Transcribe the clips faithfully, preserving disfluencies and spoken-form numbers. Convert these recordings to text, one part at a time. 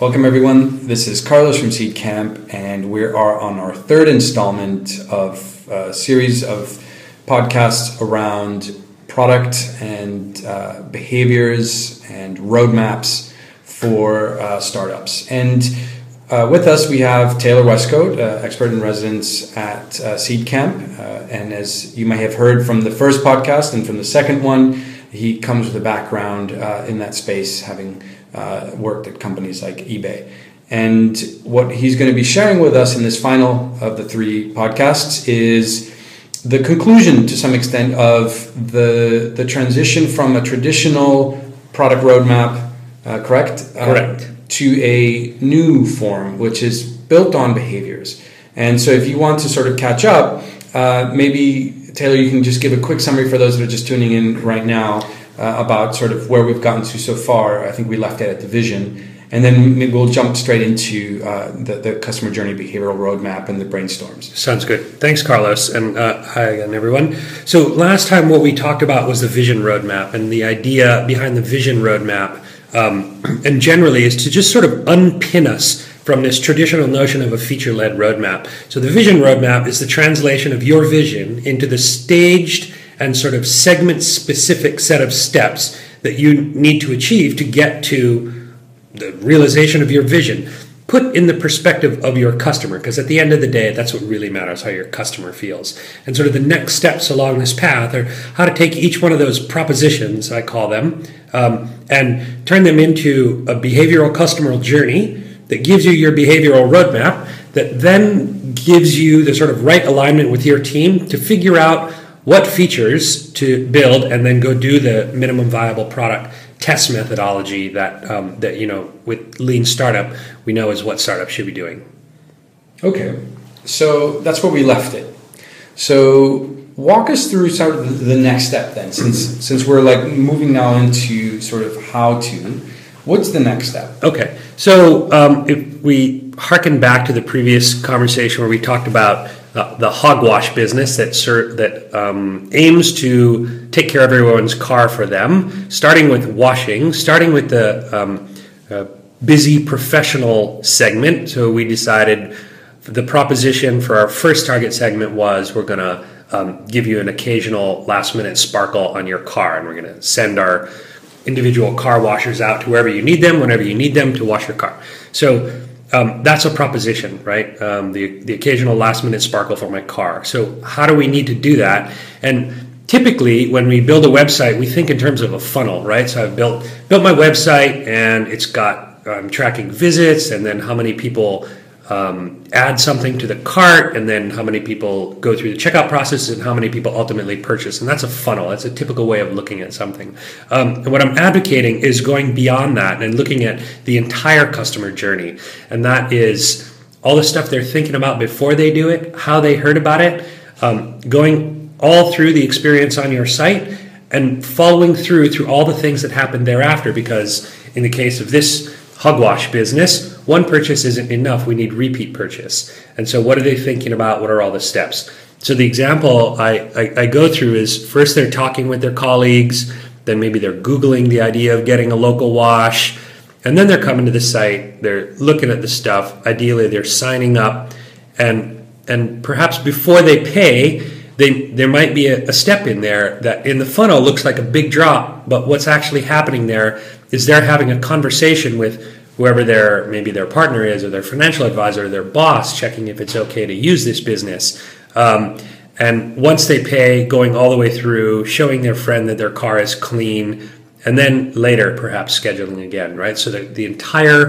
Welcome everyone, this is Carlos from SeedCamp, and we are on our third installment of a series of podcasts around product and uh, behaviors and roadmaps for uh, startups. And uh, with us we have Taylor Westcote, uh, expert in residence at uh, SeedCamp, uh, and as you may have heard from the first podcast and from the second one, he comes with a background uh, in that space, having Uh, worked at companies like eBay. And what he's going to be sharing with us in this final of the three podcasts is the conclusion to some extent of the the transition from a traditional product roadmap, uh, correct? Uh, correct. To a new form, which is built on behaviors. And so if you want to sort of catch up, uh, maybe Taylor, you can just give a quick summary for those that are just tuning in right now. Uh, about sort of where we've gotten to so far. I think we left it at the vision, and then maybe we'll jump straight into uh, the, the customer journey behavioral roadmap and the brainstorms. Sounds good. Thanks, Carlos, and uh, hi again, everyone. So last time what we talked about was the vision roadmap, and the idea behind the vision roadmap, um, and generally is to just sort of unpin us from this traditional notion of a feature-led roadmap. So the vision roadmap is the translation of your vision into the staged and sort of segment-specific set of steps that you need to achieve to get to the realization of your vision, put in the perspective of your customer, because at the end of the day, that's what really matters, how your customer feels. And sort of the next steps along this path are how to take each one of those propositions, I call them, um, and turn them into a behavioral customer journey that gives you your behavioral roadmap, that then gives you the sort of right alignment with your team to figure out what features to build, and then go do the minimum viable product test methodology that, um, that you know, with Lean Startup, we know is what startups should be doing. Okay, so that's where we left it. So walk us through sort of the next step then, since since we're like moving now into sort of how to. What's the next step? Okay, so um, if we hearken back to the previous conversation where we talked about Uh, the hogwash business that ser- that um, aims to take care of everyone's car for them, starting with washing, starting with the um, uh, busy professional segment. So we decided the proposition for our first target segment was we're going to um, give you an occasional last-minute sparkle on your car, and we're going to send our individual car washers out to wherever you need them, whenever you need them to wash your car. So Um, that's a proposition, right? Um, the the occasional last-minute sparkle for my car. So how do we need to do that? And typically, when we build a website, we think in terms of a funnel, right? So I've built built my website, and it's got I'm tracking visits, and then how many people um, add something to the cart, and then how many people go through the checkout process, and how many people ultimately purchase. And that's a funnel. That's a typical way of looking at something. Um, and what I'm advocating is going beyond that and looking at the entire customer journey. And that is all the stuff they're thinking about before they do it, how they heard about it, um, going all through the experience on your site and following through through all the things that happened thereafter. Because in the case of this hogwash business, one purchase isn't enough. We need repeat purchase. And so what are they thinking about? What are all the steps? So the example I, I, I go through is first they're talking with their colleagues, then maybe they're Googling the idea of getting a local wash, and then they're coming to the site, they're looking at the stuff, ideally they're signing up, and and perhaps before they pay, They, there might be a, a step in there that in the funnel looks like a big drop, but what's actually happening there is they're having a conversation with whoever their maybe their partner is or their financial advisor or their boss, checking if it's okay to use this business. Um, and once they pay, going all the way through, showing their friend that their car is clean, and then later perhaps scheduling again, right? So the, the entire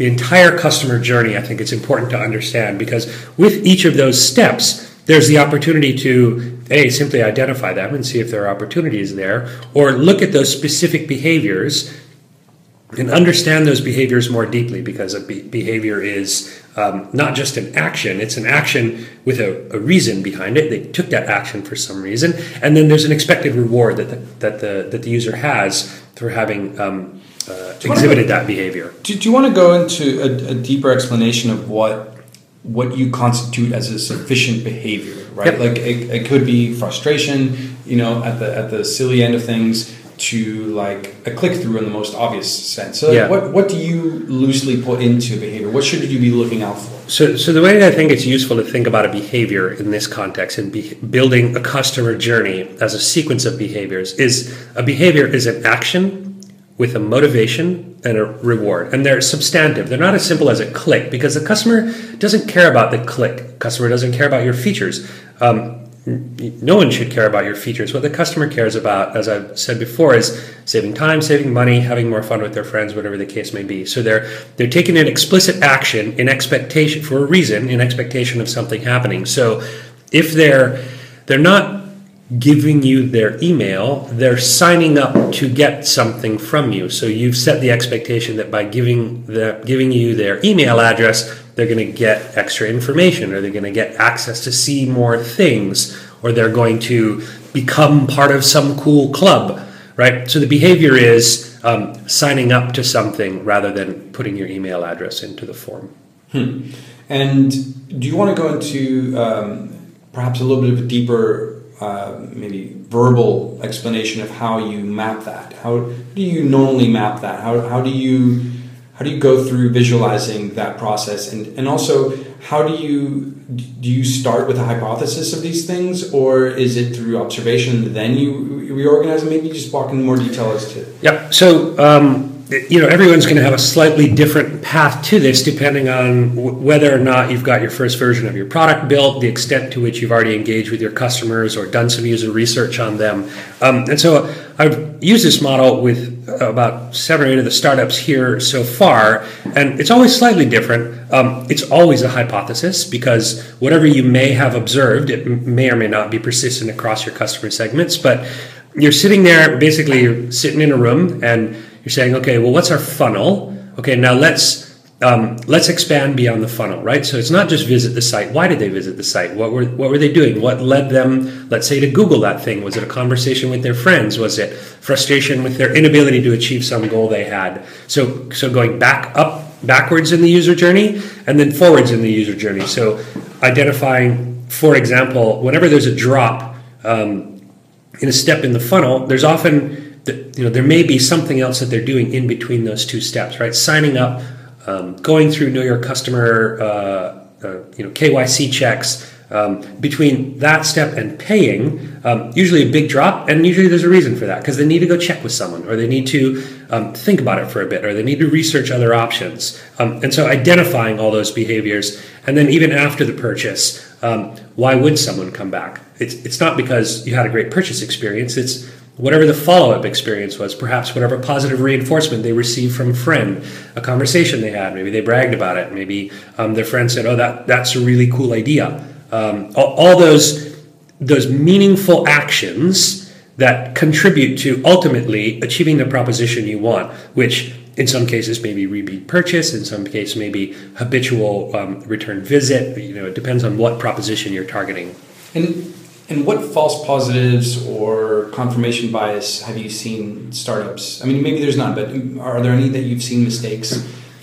the entire customer journey, I think it's important to understand, because with each of those steps, there's the opportunity to, A, simply identify them and see if there are opportunities there, or look at those specific behaviors and understand those behaviors more deeply, because a be- behavior is um, not just an action. It's an action with a, a reason behind it. They took that action for some reason. And then there's an expected reward that the, that the, that the user has for having um, uh, exhibited go, that behavior. Do, do you want to go into a, a deeper explanation of what what you constitute as a sufficient behavior, right? Yep. Like it, it could be frustration, you know, at the at the silly end of things. to like a click-through in the most obvious sense. So yeah. what, what do you loosely put into behavior? What should you be looking out for? So so the way that I think it's useful to think about a behavior in this context and be, building a customer journey as a sequence of behaviors is a behavior is an action with a motivation and a reward. And they're substantive. They're not as simple as a click because the customer doesn't care about the click. Customer doesn't care about your features. Um, No one should care about your features. What the customer cares about, as I've said before, is saving time, saving money, having more fun with their friends, whatever the case may be. So they're they're taking an explicit action in expectation for a reason, in expectation of something happening. So if they're they're not giving you their email, they're signing up to get something from you. So you've set the expectation that by giving the giving you their email address, they're going to get extra information, or they're going to get access to see more things, or they're going to become part of some cool club, right? So the behavior is um, signing up to something rather than putting your email address into the form. Hmm. And do you want to go into um, perhaps a little bit of a deeper, uh, maybe verbal explanation of how you map that? How do you normally map that? How how do you... How do you go through visualizing that process? And, and also, how do you do you start with a hypothesis of these things, or is it through observation, then you reorganize? Maybe you just walk in more detail as to... Yeah, so, um, you know, everyone's going to have a slightly different path to this, depending on w- whether or not you've got your first version of your product built, the extent to which you've already engaged with your customers or done some user research on them. Um, and so I've used this model with about seven or eight of the startups here so far, and it's always slightly different. Um, it's always a hypothesis, because whatever you may have observed, it may or may not be persistent across your customer segments. But you're sitting there, basically you're sitting in a room and you're saying, okay, well, what's our funnel? Okay, now let's um, let's expand beyond the funnel, right? So it's not just visit the site. Why did they visit the site? What were what were they doing? What led them, let's say, to Google that thing? Was it a conversation with their friends? Was it frustration with their inability to achieve some goal they had? So so going back up, backwards in the user journey, and then forwards in the user journey. So identifying, for example, whenever there's a drop um, in a step in the funnel, there's often, the, you know, there may be something else that they're doing in between those two steps, right? Signing up, Um, going through know your customer, uh, uh, you know, K Y C checks, um, between that step and paying, um, usually a big drop, and usually there's a reason for that, because they need to go check with someone, or they need to um, think about it for a bit, or they need to research other options. Um, and so identifying all those behaviors, and then even after the purchase, um, why would someone come back? It's, it's not because you had a great purchase experience, it's whatever the follow-up experience was, perhaps whatever positive reinforcement they received from a friend, a conversation they had, maybe they bragged about it, maybe um, their friend said, oh, that that's a really cool idea. Um, all, all those those meaningful actions that contribute to ultimately achieving the proposition you want, which in some cases may be repeat purchase, in some cases may be habitual um, return visit. You know, it depends on what proposition you're targeting. And And what false positives or confirmation bias have you seen startups? I mean, maybe there's none, but are there any that you've seen mistakes,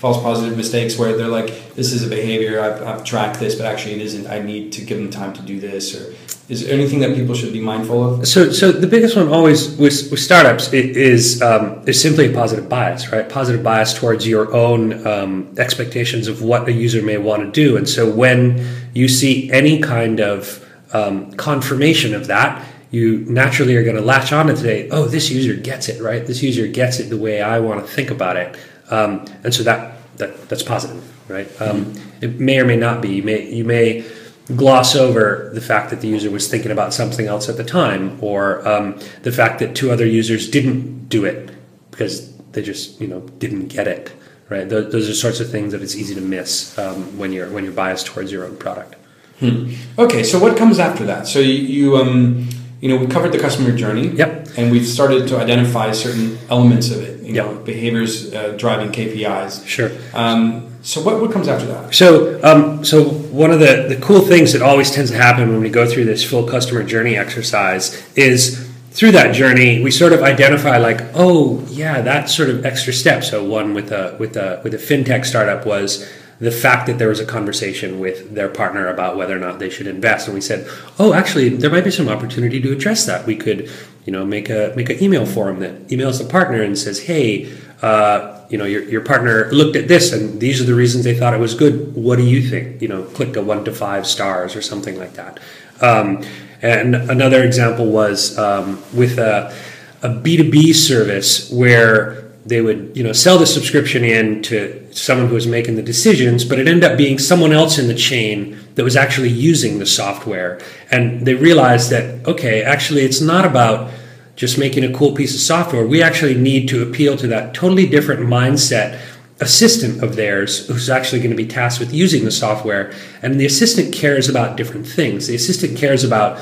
false positive mistakes, where they're like, this is a behavior, I've, I've tracked this, but actually it isn't, I need to give them time to do this? Or is there anything that people should be mindful of? So so the biggest one always with, with startups is, um, is simply a positive bias, right? Positive bias towards your own um, expectations of what a user may want to do. And so when you see any kind of Um, confirmation of that, you naturally are going to latch on and say, oh, this user gets it, right? This user gets it the way I want to think about it. Um, and so that, that that's positive, right? Um, mm-hmm. It may or may not be. You may, you may gloss over the fact that the user was thinking about something else at the time, or um, the fact that two other users didn't do it because they just, you know, didn't get it, right? Those, those are sorts of things that it's easy to miss um, when you're when you're biased towards your own product. Hmm. Okay, so what comes after that? So you, you, um, you know, we covered the customer journey, yep, and we've started to identify certain elements of it. You yep. know, behaviors uh, driving K P Is. Sure. Um, so what what comes after that? So um, so one of the the cool things that always tends to happen when we go through this full customer journey exercise is, through that journey, we sort of identify like, oh yeah, that sort of extra step. So one with a with a with a fintech startup was, the fact that there was a conversation with their partner about whether or not they should invest. And we said, oh, actually, there might be some opportunity to address that. We could, you know, make a make an email form that emails the partner and says, hey, uh, you know, your your partner looked at this and these are the reasons they thought it was good. What do you think? You know, click a one to five stars or something like that. Um, and another example was um, with a, a B two B service where they would, you know, sell the subscription in to someone who was making the decisions, but it ended up being someone else in the chain that was actually using the software. And they realized that, okay, actually it's not about just making a cool piece of software. We actually need to appeal to that totally different mindset assistant of theirs who's actually going to be tasked with using the software. And the assistant cares about different things. The assistant cares about,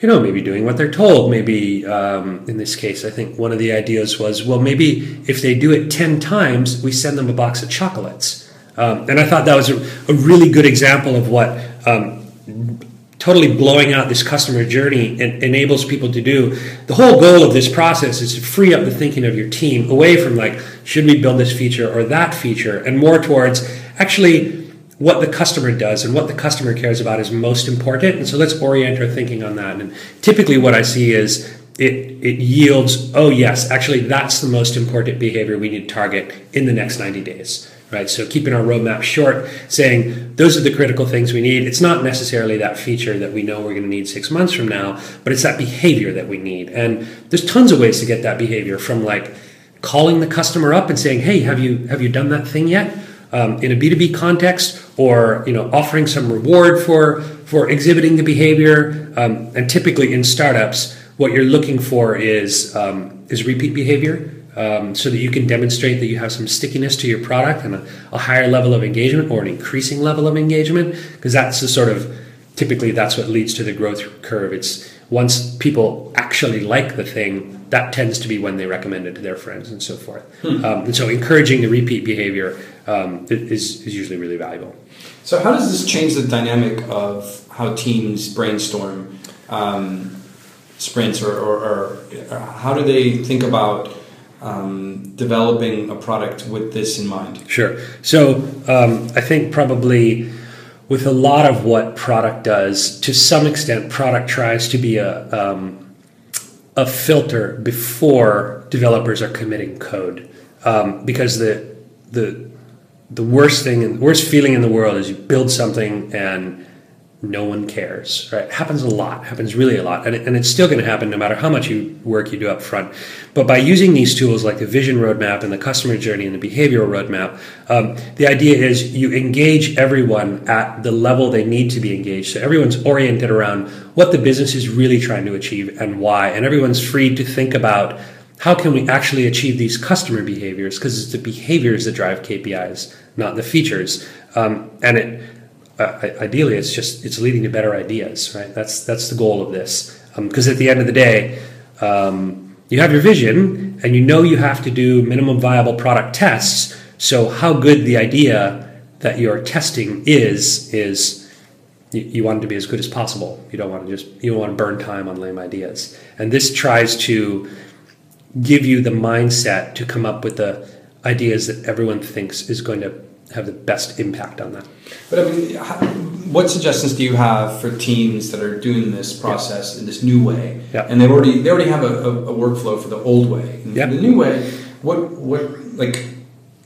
you know, maybe doing what they're told. Maybe um, in this case, I think one of the ideas was, well, maybe if they do it ten times, we send them a box of chocolates. Um, and I thought that was a, a really good example of what um, totally blowing out this customer journey en- enables people to do. The whole goal of this process is to free up the thinking of your team away from like, should we build this feature or that feature, and more towards actually what the customer does and what the customer cares about is most important. And so let's orient our thinking on that. And typically what I see is it it yields, oh yes, actually that's the most important behavior we need to target in the next ninety days, right? So keeping our roadmap short, saying those are the critical things we need. It's not necessarily that feature that we know we're going to need six months from now, but it's that behavior that we need. And there's tons of ways to get that behavior, from like calling the customer up and saying, hey, have you have you done that thing yet? Um, in a B two B context, or you know, offering some reward for for exhibiting the behavior, um, and typically in startups, what you're looking for is um, is repeat behavior, um, so that you can demonstrate that you have some stickiness to your product and a, a higher level of engagement or an increasing level of engagement, because that's the sort of typically that's what leads to the growth curve. It's once people actually like the thing, that tends to be when they recommend it to their friends and so forth. Hmm. Um, and so encouraging the repeat behavior um, is, is usually really valuable. So how does this change the dynamic of how teams brainstorm um, sprints, or, or, or how do they think about um, developing a product with this in mind? Sure. So um, I think probably with a lot of what product does, to some extent, product tries to be a um, a filter before developers are committing code, um, because the the the worst thing and worst feeling in the world is you build something and no one cares. Right? It happens a lot. It happens really a lot, and it, and it's still going to happen no matter how much you work you do up front. But by using these tools like the vision roadmap and the customer journey and the behavioral roadmap, um, the idea is you engage everyone at the level they need to be engaged. So everyone's oriented around what the business is really trying to achieve and why, and everyone's free to think about how can we actually achieve these customer behaviors, because it's the behaviors that drive K P Is, not the features, um, and it. Uh, ideally, it's just it's leading to better ideas, right? That's that's the goal of this. Because um, at the end of the day, um, you have your vision, and you know you have to do minimum viable product tests. So how good the idea that you're testing is is you, you want it to be as good as possible. You don't want to just you don't want to burn time on lame ideas. And this tries to give you the mindset to come up with the ideas that everyone thinks is going to have the best impact on that. But I mean, what suggestions do you have for teams that are doing this process yeah. in this new way? Yeah. And they already they already have a, a, a workflow for the old way. And yeah. the new way, what what like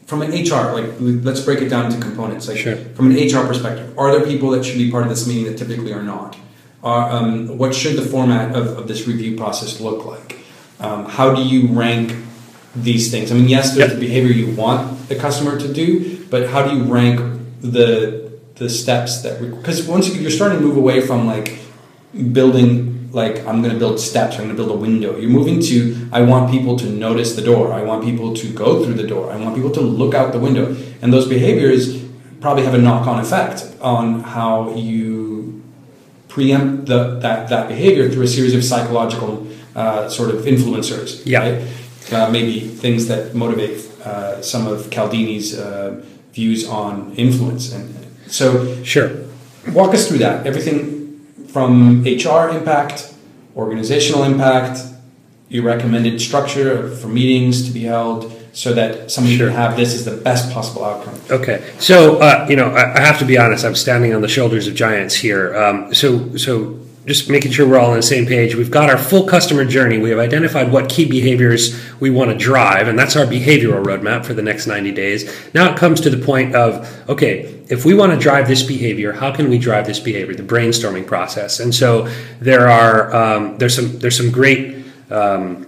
from an H R, like let's break it down into components. Like sure. From an H R perspective, are there people that should be part of this meeting that typically are not? Are um, what should the format of, of this review process look like? Um, how do you rank these things? I mean, yes, there's yeah. the behavior you want the customer to do. But how do you rank the the steps that... Because once you, you're starting to move away from like building, like I'm going to build steps, I'm going to build a window. You're moving to I want people to notice the door. I want people to go through the door. I want people to look out the window. And those behaviors probably have a knock-on effect on how you preempt the, that, that behavior through a series of psychological uh, sort of influencers. Yeah. Right? Uh, maybe things that motivate uh, some of Cialdini's... Uh, views on influence. And so sure walk us through that, everything from H R impact, organizational impact, your recommended structure for meetings to be held, so that somebody sure. can have this as the best possible outcome. Okay. So, uh, you know, I, I have to be honest, I'm standing on the shoulders of giants here. Um, so, so just making sure we're all on the same page. We've got our full customer journey. We have identified what key behaviors we want to drive, and that's our behavioral roadmap for the next ninety days. Now it comes to the point of, okay, if we want to drive this behavior, how can we drive this behavior? The brainstorming process. And so there are, um, there's some, there's some great, um,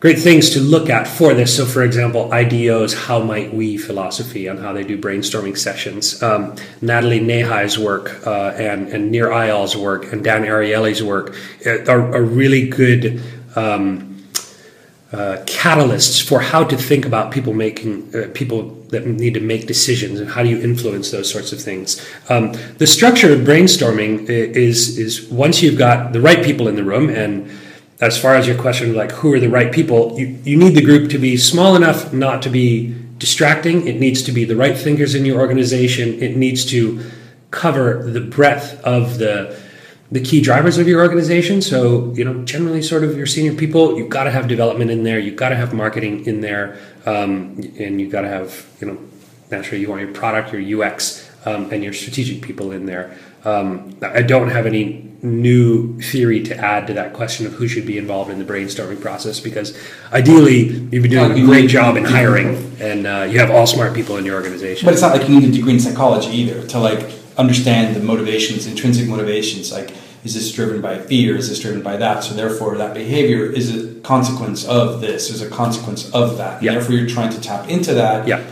Great things to look at for this. So, for example, I D O's How Might We philosophy on how they do brainstorming sessions. Um, Natalie Nahai's work uh, and, and Nir Eyal's work and Dan Ariely's work are, are really good um, uh, catalysts for how to think about people making uh, people that need to make decisions, and how do you influence those sorts of things. Um, the structure of brainstorming is is once you've got the right people in the room, and as far as your question, like who are the right people, you, you need the group to be small enough not to be distracting. It needs to be the right thinkers in your organization. It needs to cover the breadth of the the key drivers of your organization. So, you know, generally sort of your senior people, you've got to have development in there. You've got to have marketing in there. Um, and you've got to have, you know, naturally you want your product, your U X, um, and your strategic people in there. Um, I don't have any new theory to add to that question of who should be involved in the brainstorming process, because ideally you've been doing a great job in hiring and uh, you have all smart people in your organization. But it's not like you need a degree in psychology either to like understand the motivations, intrinsic motivations. Like, is this driven by fear? Is this driven by that? So therefore that behavior is a consequence of this, is a consequence of that. Yeah. Therefore you're trying to tap into that. Yeah.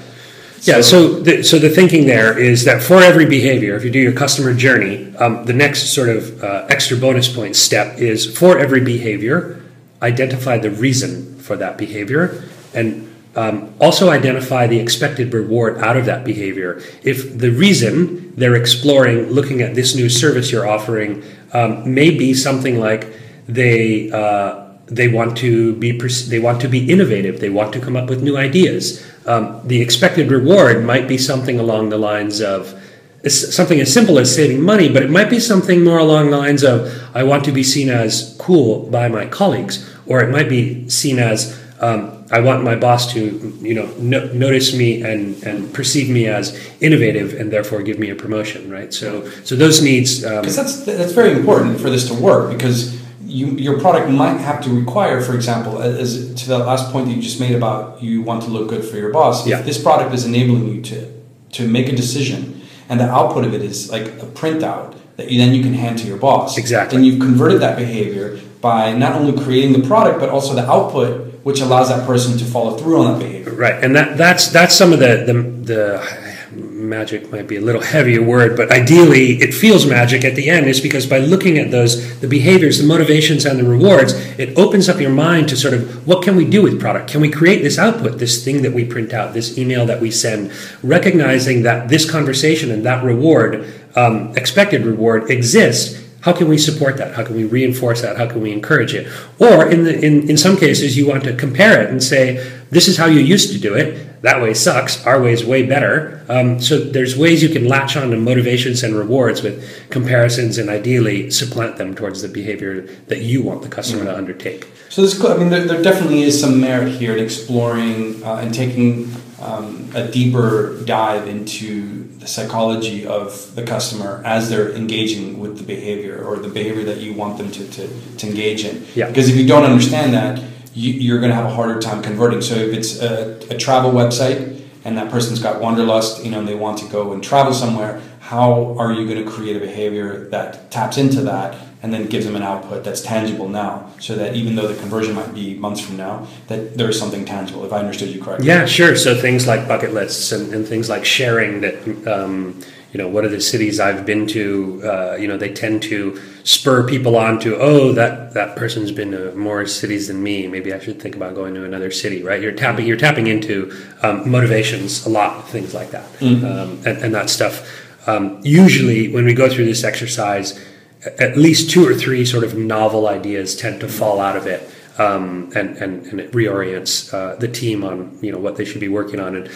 Yeah, so the, so the thinking there is that for every behavior, if you do your customer journey, um, the next sort of uh, extra bonus point step is for every behavior, identify the reason for that behavior, and um, also identify the expected reward out of that behavior. If the reason they're exploring looking at this new service you're offering um, may be something like they uh, they want to be they want to be innovative, they want to come up with new ideas. Um, the expected reward might be something along the lines of something as simple as saving money, but it might be something more along the lines of, I want to be seen as cool by my colleagues, or it might be seen as, um, I want my boss to, you know, no- notice me and, and perceive me as innovative and therefore give me a promotion, right? So, so those needs... Because um, that's, that's very important for this to work, because You, your product might have to require, for example, as to that last point that you just made about you want to look good for your boss. If yeah. this product is enabling you to to make a decision, and the output of it is like a printout that you then you can hand to your boss. Exactly. Then you've converted that behavior by not only creating the product but also the output, which allows that person to follow through on that behavior. Right, and that that's that's some of the the. the magic might be a little heavier word, but ideally it feels magic at the end, is because by looking at those, the behaviors, the motivations, and the rewards, it opens up your mind to sort of, what can we do with product? Can we create this output, this thing that we print out, this email that we send, recognizing that this conversation and that reward, um, expected reward, exists? How can we support that? How can we reinforce that? How can we encourage it? Or in the in, in some cases, you want to compare it and say, this is how you used to do it. That way sucks. Our way is way better. Um, so there's ways you can latch on to motivations and rewards with comparisons, and ideally supplant them towards the behavior that you want the customer mm-hmm. to undertake. So this, I mean, there, there definitely is some merit here in exploring uh, and taking um, a deeper dive into the psychology of the customer as they're engaging with the behavior, or the behavior that you want them to, to, to engage in. Yeah. Because if you don't understand that, you're going to have a harder time converting. So if it's a, a travel website and that person's got wanderlust, you know, and they want to go and travel somewhere, how are you going to create a behavior that taps into that and then gives them an output that's tangible now, so that even though the conversion might be months from now, that there is something tangible, if I understood you correctly? Yeah, sure. So things like bucket lists and, and things like sharing that, um, you know, what are the cities I've been to, uh, you know, they tend to spur people on to, oh, that, that person's been to more cities than me. Maybe I should think about going to another city, right? You're tapping, you're tapping into um, motivations a lot, things like that. Mm-hmm. Um, and, and that stuff. Um, usually when we go through this exercise, at least two or three sort of novel ideas tend to fall out of it. Um, and, and, and it reorients uh, the team on, you know, what they should be working on. And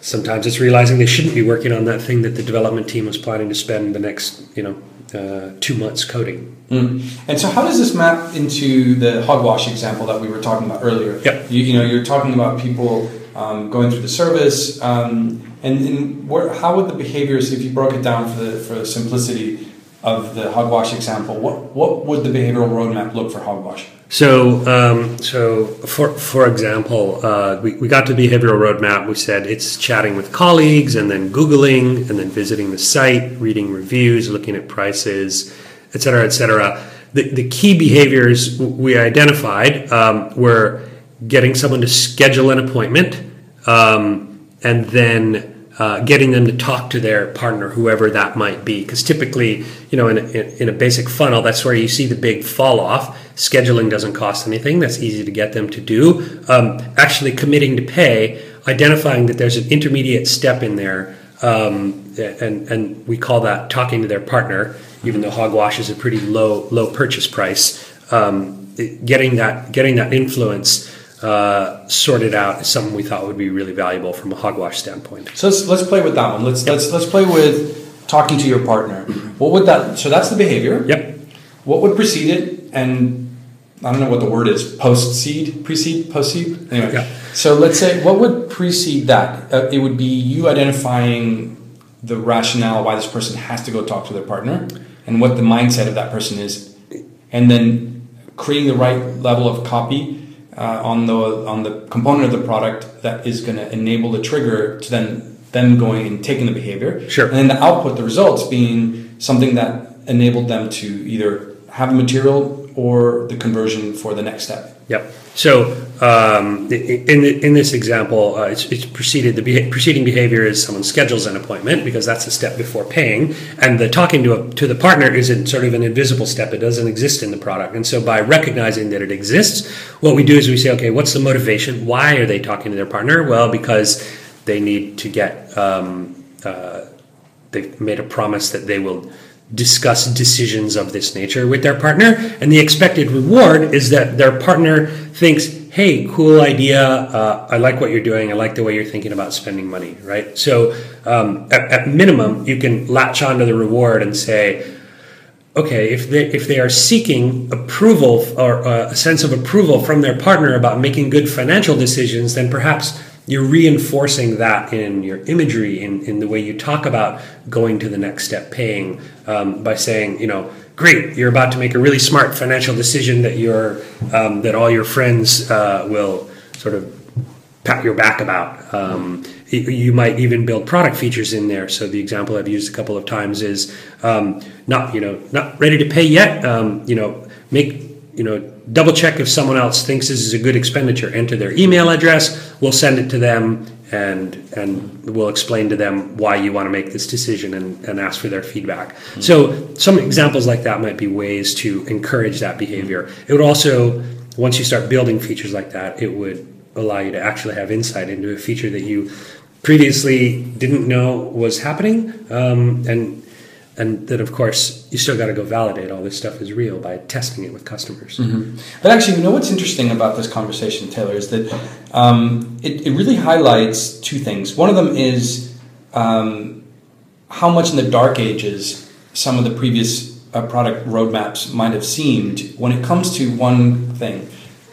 sometimes it's realizing they shouldn't be working on that thing that the development team was planning to spend the next, you know, Uh, two months coding. Mm. And so how does this map into the hogwash example that we were talking about earlier? Yep. You, you know, you're talking about people um, going through the service, um, and, and where, how would the behaviors, if you broke it down for the for simplicity of the hogwash example, what what would the behavioral roadmap look for hogwash? So, um, so for for example, uh, we, we got to the behavioral roadmap. We said it's chatting with colleagues, and then Googling, and then visiting the site, reading reviews, looking at prices, et cetera, et cetera. The, the key behaviors we identified um, were getting someone to schedule an appointment, um, and then uh, getting them to talk to their partner, whoever that might be. Because typically, you know, in a, in a basic funnel, that's where you see the big fall off. Scheduling doesn't cost anything. That's easy to get them to do. Um, actually committing to pay, identifying that there's an intermediate step in there, um, and, and we call that talking to their partner, even though hogwash is a pretty low low purchase price. Um, it, getting that getting that influence uh, sorted out is something we thought would be really valuable from a hogwash standpoint. So let's, let's play with that one. Let's, yep. let's let's play with talking to your partner. What would that? So that's the behavior. Yep. What would precede it? And I don't know what the word is. Post seed, precede, post seed. Anyway. Yep. So let's say what would precede that? Uh, it would be you identifying the rationale why this person has to go talk to their partner, and what the mindset of that person is, and then creating the right level of copy uh, on the on the component of the product that is going to enable the trigger to then them going and taking the behavior. Sure. And then the output, the results being something that enabled them to either have a material or the conversion for the next step. Yep. So um, in the, in this example, uh, it's, it's preceded. The beha- preceding behavior is someone schedules an appointment because that's the step before paying, and the talking to a, to the partner is in sort of an invisible step. It doesn't exist in the product, and so by recognizing that it exists, what we do is we say, okay, what's the motivation? Why are they talking to their partner? Well, because they need to get. Um, uh, they've made a promise that they will discuss decisions of this nature with their partner, and the expected reward is that their partner thinks, hey, cool idea, uh, I like what you're doing, I like the way you're thinking about spending money, right? So um, at, at minimum, you can latch onto the reward and say, okay, if they, if they are seeking approval or uh, a sense of approval from their partner about making good financial decisions, then perhaps you're reinforcing that in your imagery, in, in the way you talk about going to the next step, paying, um, by saying, you know, great, you're about to make a really smart financial decision that you're um, that all your friends uh, will sort of pat your back about. Um, you might even build product features in there. So the example I've used a couple of times is um, not, you know, not ready to pay yet. Um, you know, make. You know, double check if someone else thinks this is a good expenditure. Enter their email address. We'll send it to them, and and we'll explain to them why you want to make this decision, and, and ask for their feedback. Mm-hmm. So some examples like that might be ways to encourage that behavior. It would also, once you start building features like that, it would allow you to actually have insight into a feature that you previously didn't know was happening, um, and. And then, of course, you still got to go validate all this stuff is real by testing it with customers. Mm-hmm. But actually, you know what's interesting about this conversation, Taylor, is that um, it, it really highlights two things. One of them is um, how much in the dark ages some of the previous uh, product roadmaps might have seemed when it comes to one thing,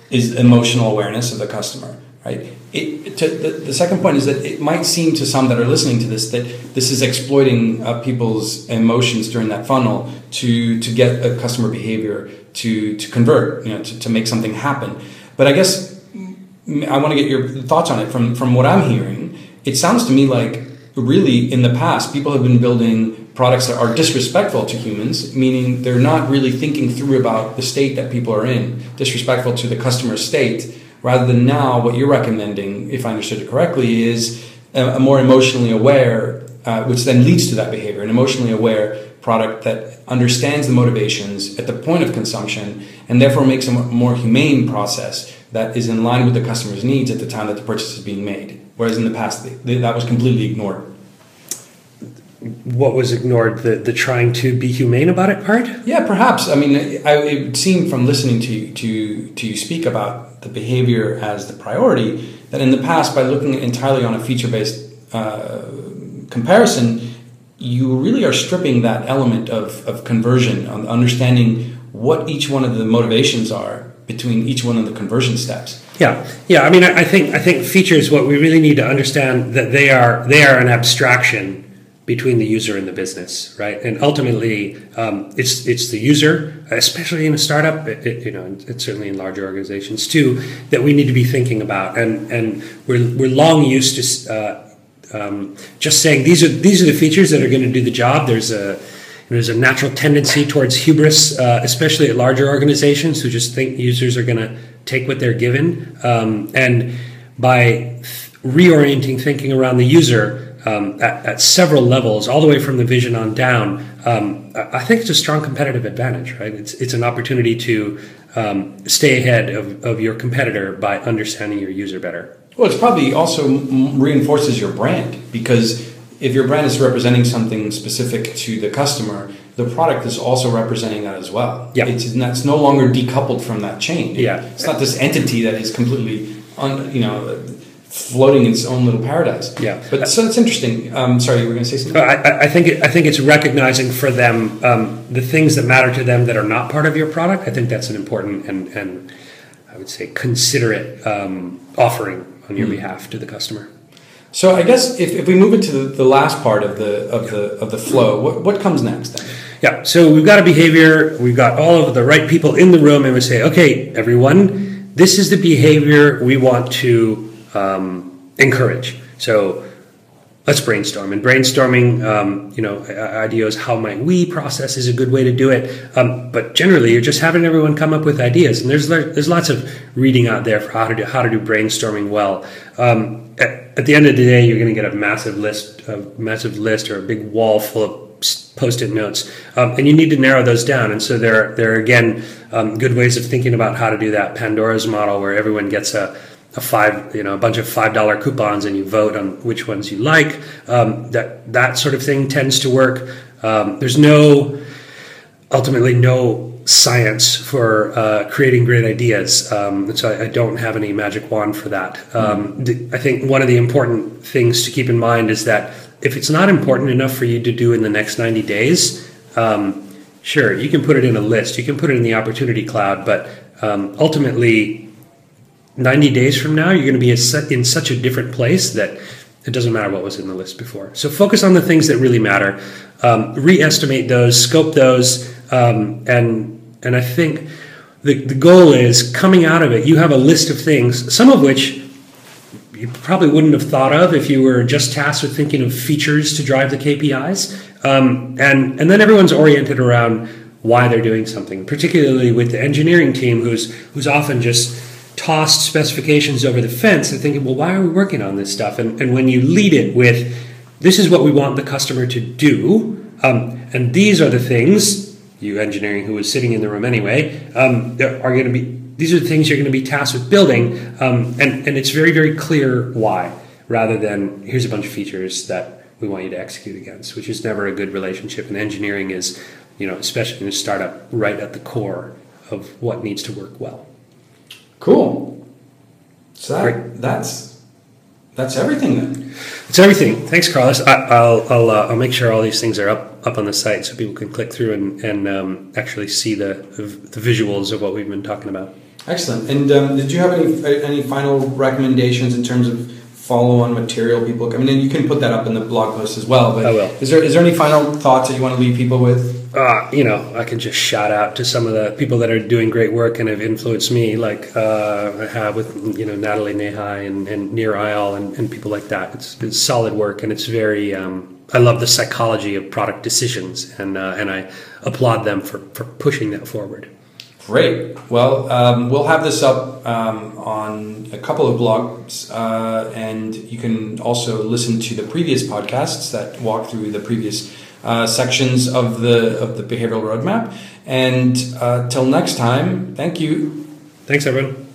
is emotional awareness of the customer, right? It, to, the, the second point is that it might seem to some that are listening to this that this is exploiting uh, people's emotions during that funnel to to get a customer behavior to to convert, you know, to, to make something happen. But I guess I want to get your thoughts on it. From from what I'm hearing, it sounds to me like really in the past people have been building products that are disrespectful to humans, meaning they're not really thinking through about the state that people are in, disrespectful to the customer state. Rather than now, what you're recommending, if I understood it correctly, is a more emotionally aware, uh, which then leads to that behavior, an emotionally aware product that understands the motivations at the point of consumption and therefore makes a more humane process that is in line with the customer's needs at the time that the purchase is being made. Whereas in the past, that was completely ignored. What was ignored? The the trying to be humane about it part? Yeah, perhaps. I mean, I, it seemed from listening to you, to, to you speak about the behavior as the priority, that in the past, by looking entirely on a feature-based uh, comparison, you really are stripping that element of, of conversion, on understanding what each one of the motivations are between each one of the conversion steps. Yeah, yeah. I mean, I, I think I think features. What we really need to understand that they are they are an abstraction between the user and the business, right? And ultimately, um, it's it's the user, especially in a startup, it, it, you know, and certainly in larger organizations too, that we need to be thinking about. And and we're we're long used to uh, um, just saying these are these are the features that are going to do the job. There's a There's a natural tendency towards hubris, uh, especially at larger organizations who just think users are going to take what they're given. Um, and by th- reorienting thinking around the user um, at, at several levels, all the way from the vision on down, um, I think it's a strong competitive advantage, right? It's it's an opportunity to um, stay ahead of, of your competitor by understanding your user better. Well, it's probably also reinforces your brand, because if your brand is representing something specific to the customer, the product is also representing that as well. Yeah. It's, it's no longer decoupled from that chain. It, yeah. It's not this entity that is completely, un, you know, floating in its own little paradise. Yeah. But so it's interesting. Um, sorry, you were going to say something? I, I, think it, I think it's recognizing for them um, the things that matter to them that are not part of your product. I think that's an important and, and I would say, considerate um, offering on your mm. behalf to the customer. So I guess if, if we move into the, the last part of the of the of the flow, what, what comes next then? Yeah, so we've got a behavior, we've got all of the right people in the room, and we say, okay, everyone, this is the behavior we want to um, encourage. So let's brainstorm. And brainstorming, um, you know, ideas, how might we process is a good way to do it. Um, but generally, you're just having everyone come up with ideas, and there's there's lots of reading out there for how to do how to do brainstorming well. Um, At the end of the day, you're going to get a massive list, a massive list, or a big wall full of post-it notes, um, and you need to narrow those down. And so there, there are again um, good ways of thinking about how to do that. Pandora's model, where everyone gets a, a five, you know, a bunch of five dollar coupons, and you vote on which ones you like. Um, that that sort of thing tends to work. Um, there's no, ultimately, no science for uh, creating great ideas. Um, so I, I don't have any magic wand for that. Um, th- I think one of the important things to keep in mind is that if it's not important enough for you to do in the next ninety days, um, sure, you can put it in a list, you can put it in the opportunity cloud, but um, ultimately ninety days from now, you're going to be in such a different place that it doesn't matter what was in the list before. So focus on the things that really matter, um, re-estimate those, scope those, um, and And I think the, the goal is, coming out of it, you have a list of things, some of which you probably wouldn't have thought of if you were just tasked with thinking of features to drive the K P Is. Um, and, and then everyone's oriented around why they're doing something, particularly with the engineering team, who's who's often just tossed specifications over the fence and thinking, well, why are we working on this stuff? And, and when you lead it with, this is what we want the customer to do, um, and these are the things, you engineering who was sitting in the room anyway, um, are going to be, these are the things you're going to be tasked with building, um, and, and it's very, very clear why, rather than here's a bunch of features that we want you to execute against, which is never a good relationship. And engineering is, you know, especially in a startup, right at the core of what needs to work well. Cool. So that, that's that's everything then. It's everything. Thanks, Carlos. I, I'll I'll, uh, I'll make sure all these things are up. up on the site so people can click through and, and um, actually see the, the visuals of what we've been talking about. Excellent. And um, did you have any any final recommendations in terms of follow-on material people? I mean, and you can put that up in the blog post as well. But I will. Is there is there any final thoughts that you want to leave people with? Uh, you know, I can just shout out to some of the people that are doing great work and have influenced me, like uh, I have with, you know, Natalie Nahai and, and Nir Eyal and, and people like that. It's, it's solid work, and it's very... Um, I love the psychology of product decisions, and uh, and I applaud them for, for pushing that forward. Great. Well, um, we'll have this up um, on a couple of blogs, uh, and you can also listen to the previous podcasts that walk through the previous uh, sections of the of the behavioral roadmap. And uh, till next time, thank you. Thanks, everyone.